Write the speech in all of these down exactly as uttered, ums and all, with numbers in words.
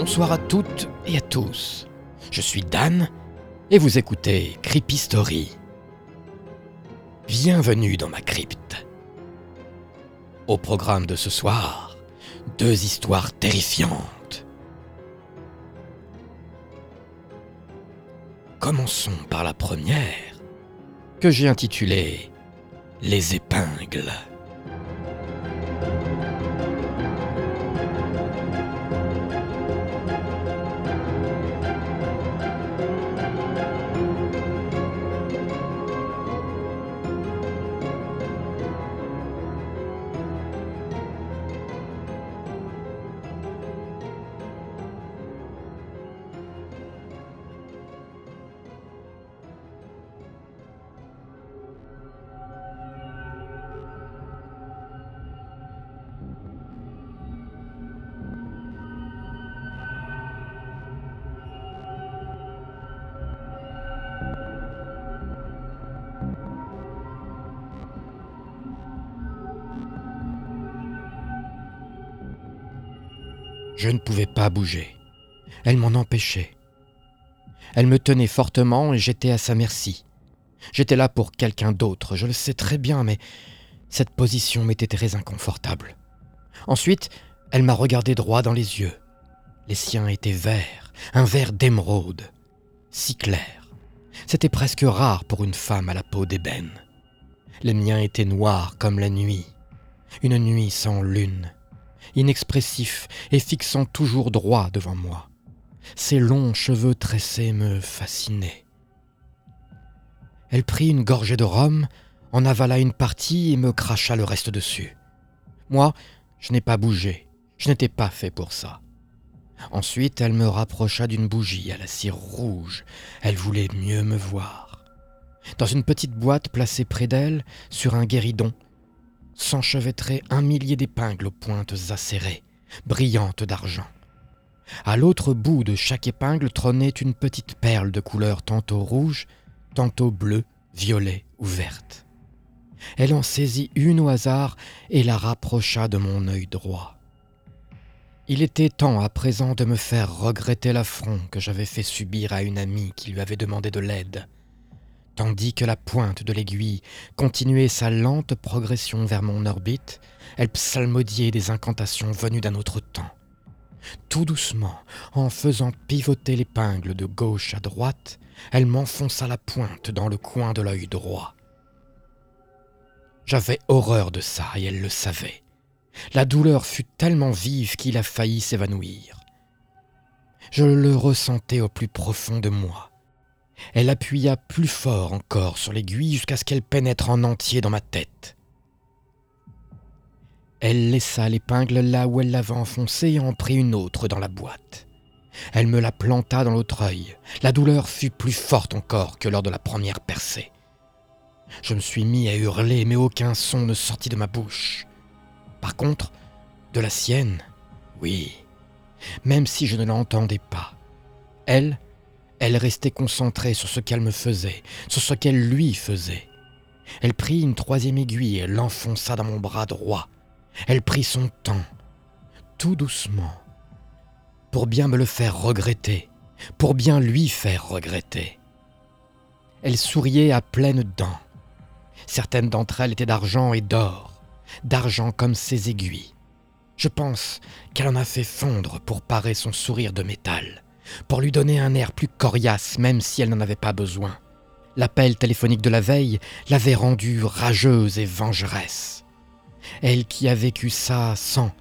Bonsoir à toutes et à tous. Je suis Dan et vous écoutez Creepy Story. Bienvenue dans ma crypte. Au programme de ce soir, deux histoires terrifiantes. Commençons par la première, que j'ai intitulée « Les épingles ». Je ne pouvais pas bouger. Elle m'en empêchait. Elle me tenait fortement et j'étais à sa merci. J'étais là pour quelqu'un d'autre, je le sais très bien, mais cette position m'était très inconfortable. Ensuite, elle m'a regardé droit dans les yeux. Les siens étaient verts, un vert d'émeraude, si clair. C'était presque rare pour une femme à la peau d'ébène. Les miens étaient noirs comme la nuit, une nuit sans lune. Inexpressif et fixant toujours droit devant moi. Ses longs cheveux tressés me fascinaient. Elle prit une gorgée de rhum, en avala une partie et me cracha le reste dessus. Moi, je n'ai pas bougé, je n'étais pas fait pour ça. Ensuite, elle me rapprocha d'une bougie à la cire rouge. Elle voulait mieux me voir. Dans une petite boîte placée près d'elle, sur un guéridon, s'enchevêtrait un millier d'épingles aux pointes acérées, brillantes d'argent. À l'autre bout de chaque épingle trônait une petite perle de couleur tantôt rouge, tantôt bleue, violet ou verte. Elle en saisit une au hasard et la rapprocha de mon œil droit. Il était temps à présent de me faire regretter l'affront que j'avais fait subir à une amie qui lui avait demandé de l'aide, tandis que la pointe de l'aiguille continuait sa lente progression vers mon orbite, elle psalmodiait des incantations venues d'un autre temps. Tout doucement, en faisant pivoter l'épingle de gauche à droite, elle m'enfonça la pointe dans le coin de l'œil droit. J'avais horreur de ça et elle le savait. La douleur fut tellement vive qu'il a failli s'évanouir. Je le ressentais au plus profond de moi. Elle appuya plus fort encore sur l'aiguille jusqu'à ce qu'elle pénètre en entier dans ma tête. Elle laissa l'épingle là où elle l'avait enfoncée et en prit une autre dans la boîte. Elle me la planta dans l'autre œil. La douleur fut plus forte encore que lors de la première percée. Je me suis mis à hurler, mais aucun son ne sortit de ma bouche. Par contre, de la sienne, oui. Même si je ne l'entendais pas, elle... Elle restait concentrée sur ce qu'elle me faisait, sur ce qu'elle lui faisait. Elle prit une troisième aiguille et l'enfonça dans mon bras droit. Elle prit son temps, tout doucement, pour bien me le faire regretter, pour bien lui faire regretter. Elle souriait à pleines dents. Certaines d'entre elles étaient d'argent et d'or, d'argent comme ses aiguilles. Je pense qu'elle en a fait fondre pour parer son sourire de métal, pour lui donner un air plus coriace, même si elle n'en avait pas besoin. L'appel téléphonique de la veille l'avait rendue rageuse et vengeresse. Elle qui a vécu ça cent,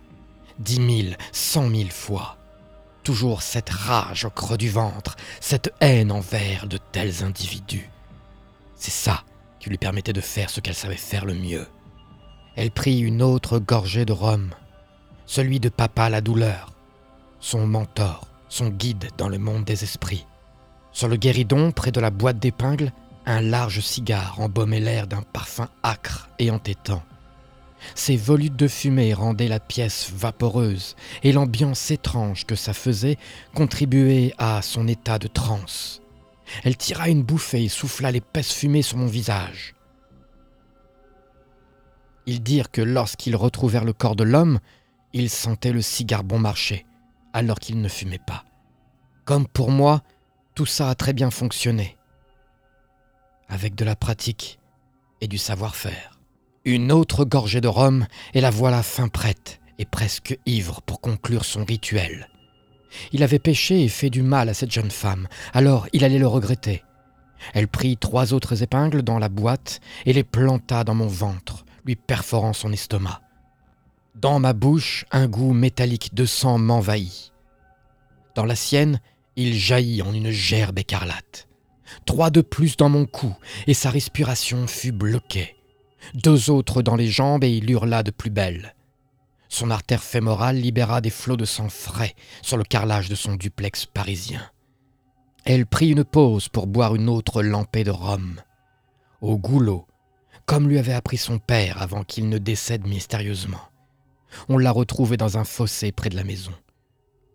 dix mille, cent mille fois. Toujours cette rage au creux du ventre, cette haine envers de tels individus. C'est ça qui lui permettait de faire ce qu'elle savait faire le mieux. Elle prit une autre gorgée de rhum, celui de Papa la douleur, son mentor, son guide dans le monde des esprits. Sur le guéridon, près de la boîte d'épingles, un large cigare embaumait l'air d'un parfum âcre et entêtant. Ses volutes de fumée rendaient la pièce vaporeuse et l'ambiance étrange que ça faisait contribuait à son état de transe. Elle tira une bouffée et souffla l'épaisse fumée sur mon visage. Ils dirent que lorsqu'ils retrouvèrent le corps de l'homme, ils sentaient le cigare bon marché, alors qu'il ne fumait pas. Comme pour moi, tout ça a très bien fonctionné. Avec de la pratique et du savoir-faire. Une autre gorgée de rhum et la voilà fin prête et presque ivre pour conclure son rituel. Il avait péché et fait du mal à cette jeune femme, alors il allait le regretter. Elle prit trois autres épingles dans la boîte et les planta dans mon ventre, lui perforant son estomac. Dans ma bouche, un goût métallique de sang m'envahit. Dans la sienne, il jaillit en une gerbe écarlate. Trois de plus dans mon cou et sa respiration fut bloquée. Deux autres dans les jambes et il hurla de plus belle. Son artère fémorale libéra des flots de sang frais sur le carrelage de son duplex parisien. Elle prit une pause pour boire une autre lampée de rhum. Au goulot, comme lui avait appris son père avant qu'il ne décède mystérieusement. On l'a retrouvée dans un fossé près de la maison.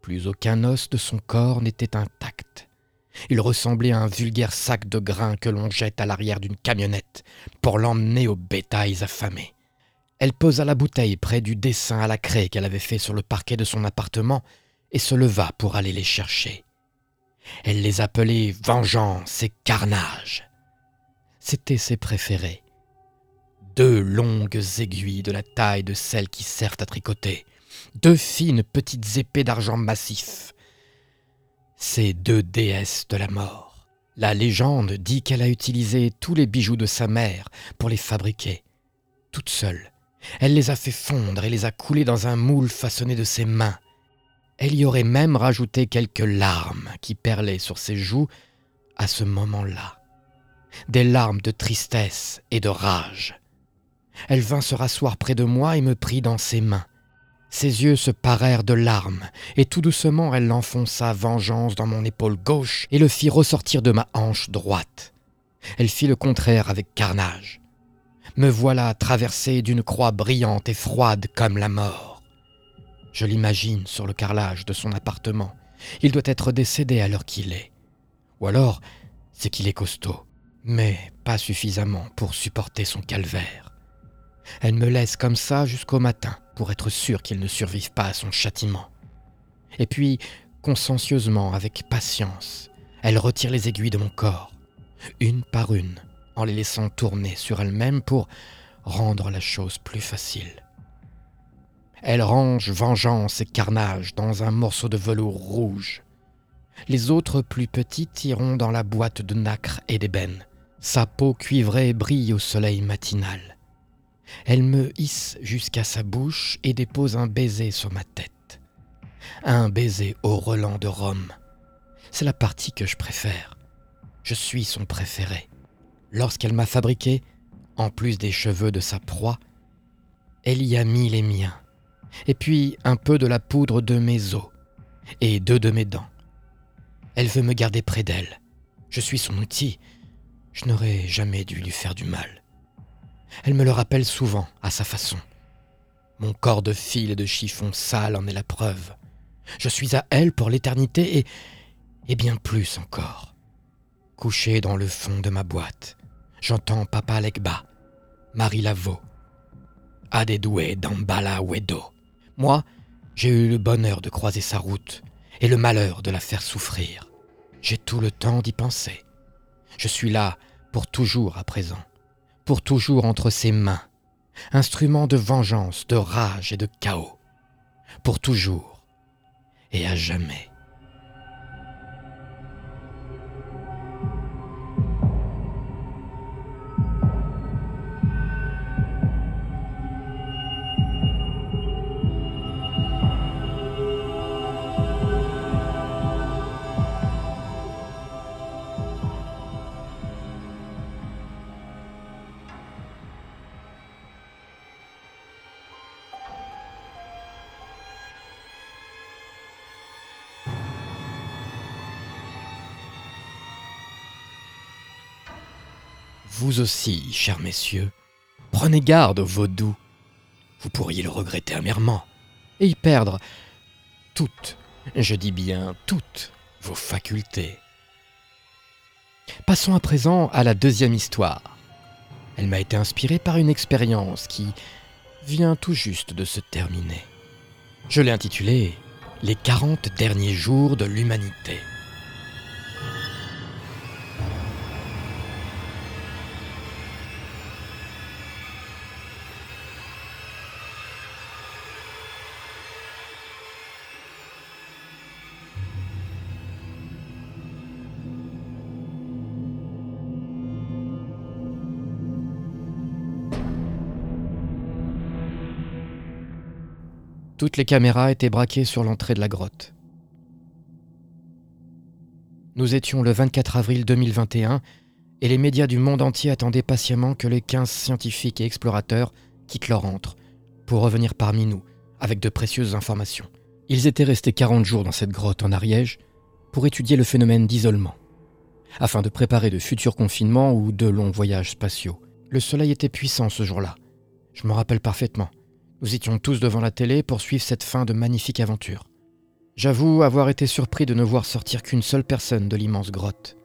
Plus aucun os de son corps n'était intact. Il ressemblait à un vulgaire sac de grains que l'on jette à l'arrière d'une camionnette pour l'emmener aux bétails affamés. Elle posa la bouteille près du dessin à la craie qu'elle avait fait sur le parquet de son appartement et se leva pour aller les chercher. Elle les appelait « vengeance » et « carnage ». C'étaient ses préférés. Deux longues aiguilles de la taille de celles qui servent à tricoter, deux fines petites épées d'argent massif. Ces deux déesses de la mort. La légende dit qu'elle a utilisé tous les bijoux de sa mère pour les fabriquer, toute seule. Elle les a fait fondre et les a coulés dans un moule façonné de ses mains. Elle y aurait même rajouté quelques larmes qui perlaient sur ses joues à ce moment-là. Des larmes de tristesse et de rage. Elle vint se rasseoir près de moi et me prit dans ses mains. Ses yeux se parèrent de larmes et tout doucement elle enfonça vengeance dans mon épaule gauche et le fit ressortir de ma hanche droite. Elle fit le contraire avec carnage. Me voilà traversé d'une croix brillante et froide comme la mort. Je l'imagine sur le carrelage de son appartement. Il doit être décédé à l'heure qu'il est. Ou alors, c'est qu'il est costaud, mais pas suffisamment pour supporter son calvaire. Elle me laisse comme ça jusqu'au matin pour être sûre qu'il ne survive pas à son châtiment. Et puis, consciencieusement, avec patience, elle retire les aiguilles de mon corps, une par une, en les laissant tourner sur elle-même pour rendre la chose plus facile. Elle range vengeance et carnage dans un morceau de velours rouge. Les autres plus petites iront dans la boîte de nacre et d'ébène. Sa peau cuivrée brille au soleil matinal. Elle me hisse jusqu'à sa bouche et dépose un baiser sur ma tête. Un baiser au relent de rhum. C'est la partie que je préfère. Je suis son préféré. Lorsqu'elle m'a fabriqué, en plus des cheveux de sa proie, elle y a mis les miens. Et puis un peu de la poudre de mes os et deux de mes dents. Elle veut me garder près d'elle. Je suis son outil. Je n'aurais jamais dû lui faire du mal. Elle me le rappelle souvent, à sa façon. Mon corps de fil et de chiffon sale en est la preuve. Je suis à elle pour l'éternité et... et bien plus encore. Couché dans le fond de ma boîte, j'entends Papa Legba, Marie Laveau, Adedoué Damballa Wedo. Moi, j'ai eu le bonheur de croiser sa route et le malheur de la faire souffrir. J'ai tout le temps d'y penser. Je suis là pour toujours à présent. Pour toujours entre ses mains, instrument de vengeance, de rage et de chaos, pour toujours et à jamais. Vous aussi, chers messieurs, prenez garde au vaudou. Vous pourriez le regretter amèrement et y perdre toutes, je dis bien toutes, vos facultés. Passons à présent à la deuxième histoire. Elle m'a été inspirée par une expérience qui vient tout juste de se terminer. Je l'ai intitulée « les quarante derniers jours de l'humanité. Toutes les caméras étaient braquées sur l'entrée de la grotte. Nous étions le vingt-quatre avril deux mille vingt et un et les médias du monde entier attendaient patiemment que les quinze scientifiques et explorateurs quittent leur antre pour revenir parmi nous avec de précieuses informations. Ils étaient restés quarante jours dans cette grotte en Ariège pour étudier le phénomène d'isolement, afin de préparer de futurs confinements ou de longs voyages spatiaux. Le soleil était puissant ce jour-là, je m'en rappelle parfaitement. Nous étions tous devant la télé pour suivre cette fin de magnifique aventure. J'avoue avoir été surpris de ne voir sortir qu'une seule personne de l'immense grotte.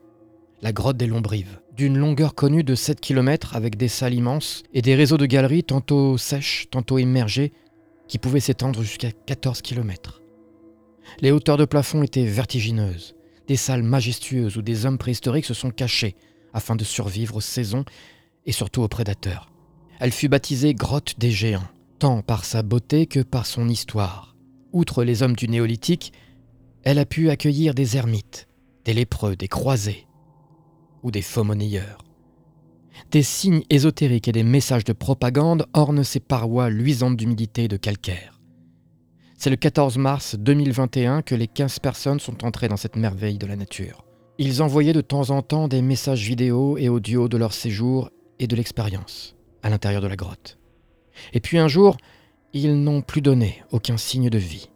La grotte des Lombrives, d'une longueur connue de sept kilomètres avec des salles immenses et des réseaux de galeries tantôt sèches, tantôt immergées, qui pouvaient s'étendre jusqu'à quatorze kilomètres. Les hauteurs de plafond étaient vertigineuses, des salles majestueuses où des hommes préhistoriques se sont cachés afin de survivre aux saisons et surtout aux prédateurs. Elle fut baptisée Grotte des Géants, tant par sa beauté que par son histoire. Outre les hommes du néolithique, elle a pu accueillir des ermites, des lépreux, des croisés ou des faux monnayeurs. Des signes ésotériques et des messages de propagande ornent ces parois luisantes d'humidité et de calcaire. C'est le quatorze mars deux mille vingt et un que les quinze personnes sont entrées dans cette merveille de la nature. Ils envoyaient de temps en temps des messages vidéo et audio de leur séjour et de l'expérience à l'intérieur de la grotte. Et puis un jour, ils n'ont plus donné aucun signe de vie.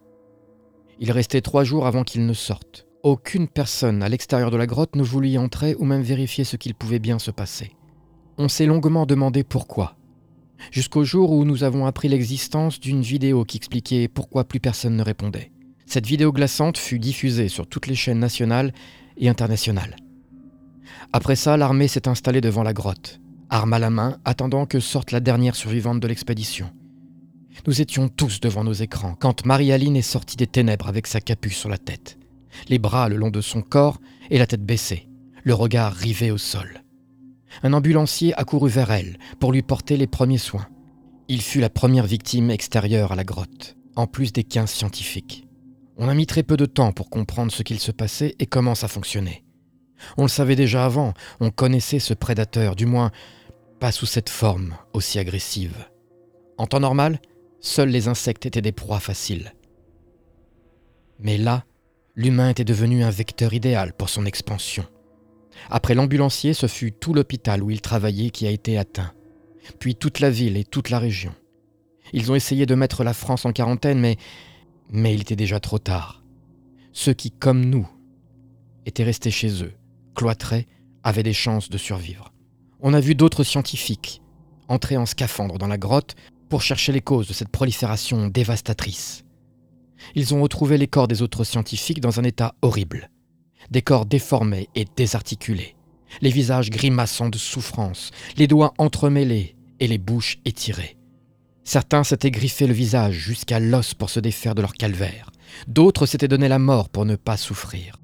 Il restait trois jours avant qu'ils ne sortent. Aucune personne à l'extérieur de la grotte ne voulut y entrer ou même vérifier ce qu'il pouvait bien se passer. On s'est longuement demandé pourquoi, jusqu'au jour où nous avons appris l'existence d'une vidéo qui expliquait pourquoi plus personne ne répondait. Cette vidéo glaçante fut diffusée sur toutes les chaînes nationales et internationales. Après ça, l'armée s'est installée devant la grotte, arme à la main, attendant que sorte la dernière survivante de l'expédition. Nous étions tous devant nos écrans quand Marie-Aline est sortie des ténèbres avec sa capuche sur la tête, les bras le long de son corps et la tête baissée, le regard rivé au sol. Un ambulancier accourut vers elle pour lui porter les premiers soins. Il fut la première victime extérieure à la grotte, en plus des quinze scientifiques. On a mis très peu de temps pour comprendre ce qu'il se passait et comment ça fonctionnait. On le savait déjà avant, on connaissait ce prédateur, du moins pas sous cette forme aussi agressive. En temps normal, seuls les insectes étaient des proies faciles. Mais là, l'humain était devenu un vecteur idéal pour son expansion. Après l'ambulancier, ce fut tout l'hôpital où il travaillait qui a été atteint, puis toute la ville et toute la région. Ils ont essayé de mettre la France en quarantaine, mais, mais il était déjà trop tard. Ceux qui, comme nous, étaient restés chez eux, cloîtrés, avaient des chances de survivre. On a vu d'autres scientifiques entrer en scaphandre dans la grotte pour chercher les causes de cette prolifération dévastatrice. Ils ont retrouvé les corps des autres scientifiques dans un état horrible. Des corps déformés et désarticulés, les visages grimaçants de souffrance, les doigts entremêlés et les bouches étirées. Certains s'étaient griffé le visage jusqu'à l'os pour se défaire de leur calvaire. D'autres s'étaient donné la mort pour ne pas souffrir.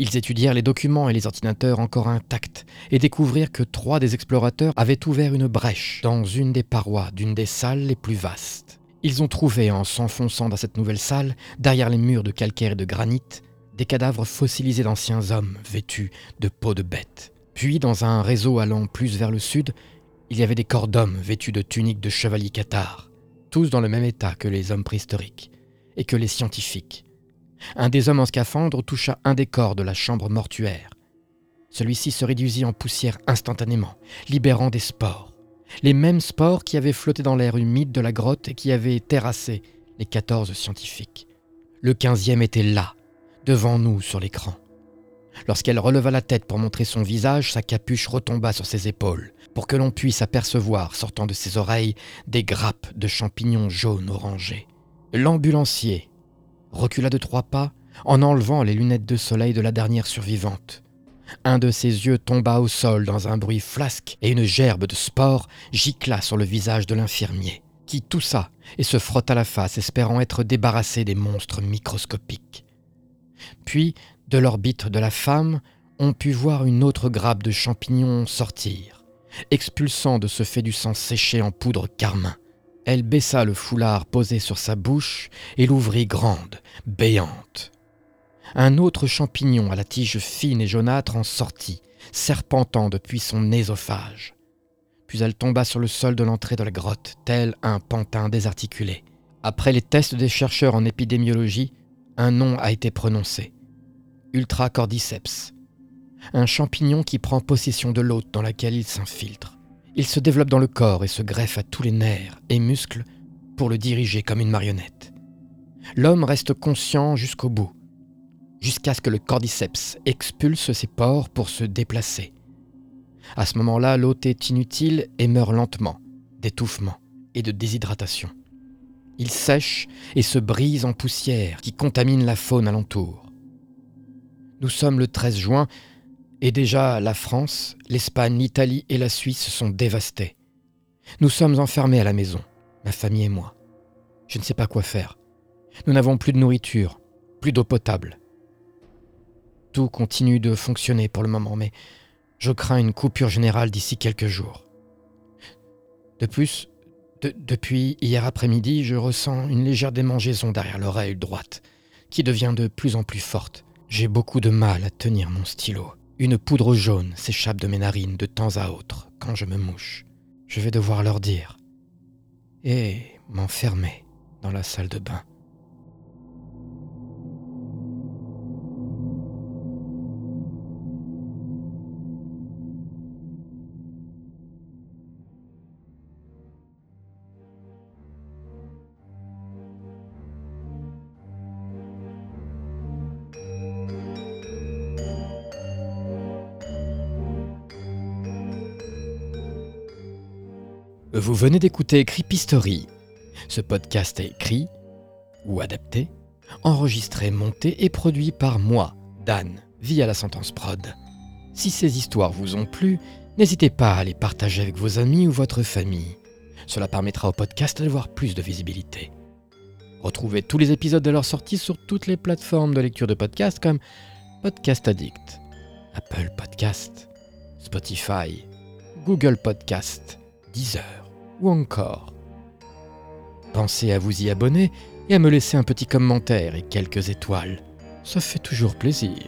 Ils étudièrent les documents et les ordinateurs encore intacts et découvrirent que trois des explorateurs avaient ouvert une brèche dans une des parois d'une des salles les plus vastes. Ils ont trouvé, en s'enfonçant dans cette nouvelle salle, derrière les murs de calcaire et de granit, des cadavres fossilisés d'anciens hommes vêtus de peaux de bêtes. Puis, dans un réseau allant plus vers le sud, il y avait des corps d'hommes vêtus de tuniques de chevaliers cathares, tous dans le même état que les hommes préhistoriques et que les scientifiques. Un des hommes en scaphandre toucha un des corps de la chambre mortuaire. Celui-ci se réduisit en poussière instantanément, libérant des spores. Les mêmes spores qui avaient flotté dans l'air humide de la grotte et qui avaient terrassé les quatorze scientifiques. Le quinzième était là, devant nous sur l'écran. Lorsqu'elle releva la tête pour montrer son visage, sa capuche retomba sur ses épaules, pour que l'on puisse apercevoir, sortant de ses oreilles, des grappes de champignons jaunes orangés. L'ambulancier recula de trois pas en enlevant les lunettes de soleil de la dernière survivante. Un de ses yeux tomba au sol dans un bruit flasque et une gerbe de spores gicla sur le visage de l'infirmier. qui toussa et se frotta la face, espérant être débarrassé des monstres microscopiques. Puis, de l'orbite de la femme, on put voir une autre grappe de champignons sortir, expulsant de ce fait du sang séché en poudre carmin. Elle baissa le foulard posé sur sa bouche et l'ouvrit grande, béante. Un autre champignon à la tige fine et jaunâtre en sortit, serpentant depuis son ésophage. Puis elle tomba sur le sol de l'entrée de la grotte, tel un pantin désarticulé. Après les tests des chercheurs en épidémiologie, un nom a été prononcé. Ultracordyceps. Un champignon qui prend possession de l'hôte dans laquelle il s'infiltre. Il se développe dans le corps et se greffe à tous les nerfs et muscles pour le diriger comme une marionnette. L'homme reste conscient jusqu'au bout, jusqu'à ce que le cordyceps expulse ses pores pour se déplacer. À ce moment-là, l'hôte est inutile et meurt lentement, d'étouffement et de déshydratation. Il sèche et se brise en poussière qui contamine la faune alentour. Nous sommes le treize juin et déjà la France, l'Espagne, l'Italie et la Suisse sont dévastées. Nous sommes enfermés à la maison, ma famille et moi. Je ne sais pas quoi faire. Nous n'avons plus de nourriture, plus d'eau potable. Tout continue de fonctionner pour le moment, mais je crains une coupure générale d'ici quelques jours. De plus, De, depuis hier après-midi, je ressens une légère démangeaison derrière l'oreille droite, qui devient de plus en plus forte. J'ai beaucoup de mal à tenir mon stylo. Une poudre jaune s'échappe de mes narines de temps à autre quand je me mouche. Je vais devoir leur dire et m'enfermer dans la salle de bain. Vous venez d'écouter Creepy Story. Ce podcast est écrit, ou adapté, enregistré, monté et produit par moi, Dan, via la sentence prod. Si ces histoires vous ont plu, n'hésitez pas à les partager avec vos amis ou votre famille. Cela permettra au podcast d'avoir plus de visibilité. Retrouvez tous les épisodes de leur sortie sur toutes les plateformes de lecture de podcasts comme Podcast Addict, Apple Podcast, Spotify, Google Podcast, Deezer. Ou encore. Pensez à vous y abonner et à me laisser un petit commentaire et quelques étoiles. Ça fait toujours plaisir.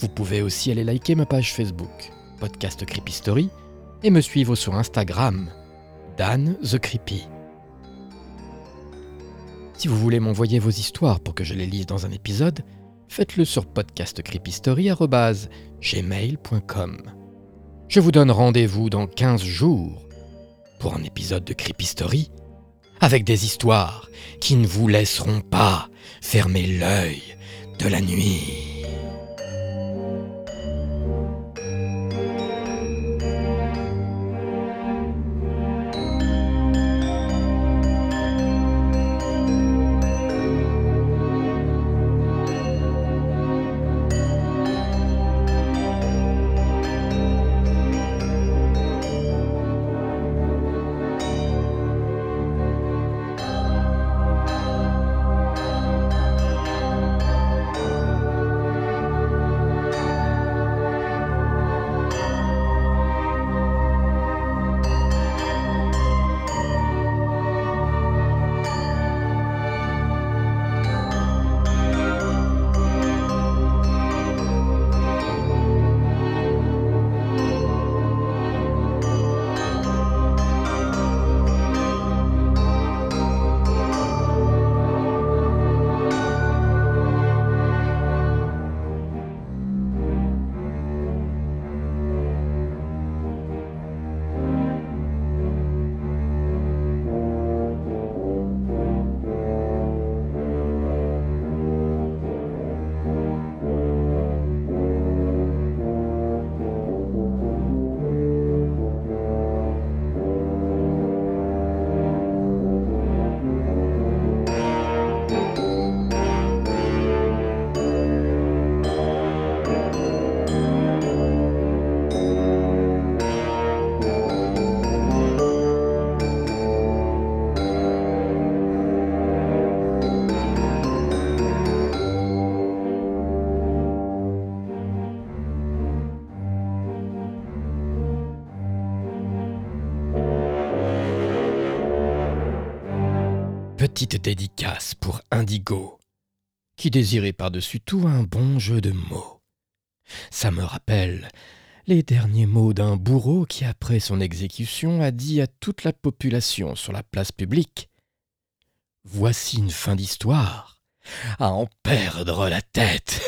Vous pouvez aussi aller liker ma page Facebook, Podcast Creepy Story, et me suivre sur Instagram, DanTheCreepy. Si vous voulez m'envoyer vos histoires pour que je les lise dans un épisode, faites-le sur podcastcreepystory arobase gmail point com. Je vous donne rendez-vous dans quinze jours pour un épisode de Creepy Story, avec des histoires qui ne vous laisseront pas fermer l'œil de la nuit. petite dédicace pour Indigo, qui désirait par-dessus tout un bon jeu de mots. Ça me rappelle les derniers mots d'un bourreau qui, après son exécution, a dit à toute la population sur la place publique « Voici une fin d'histoire, à en perdre la tête !»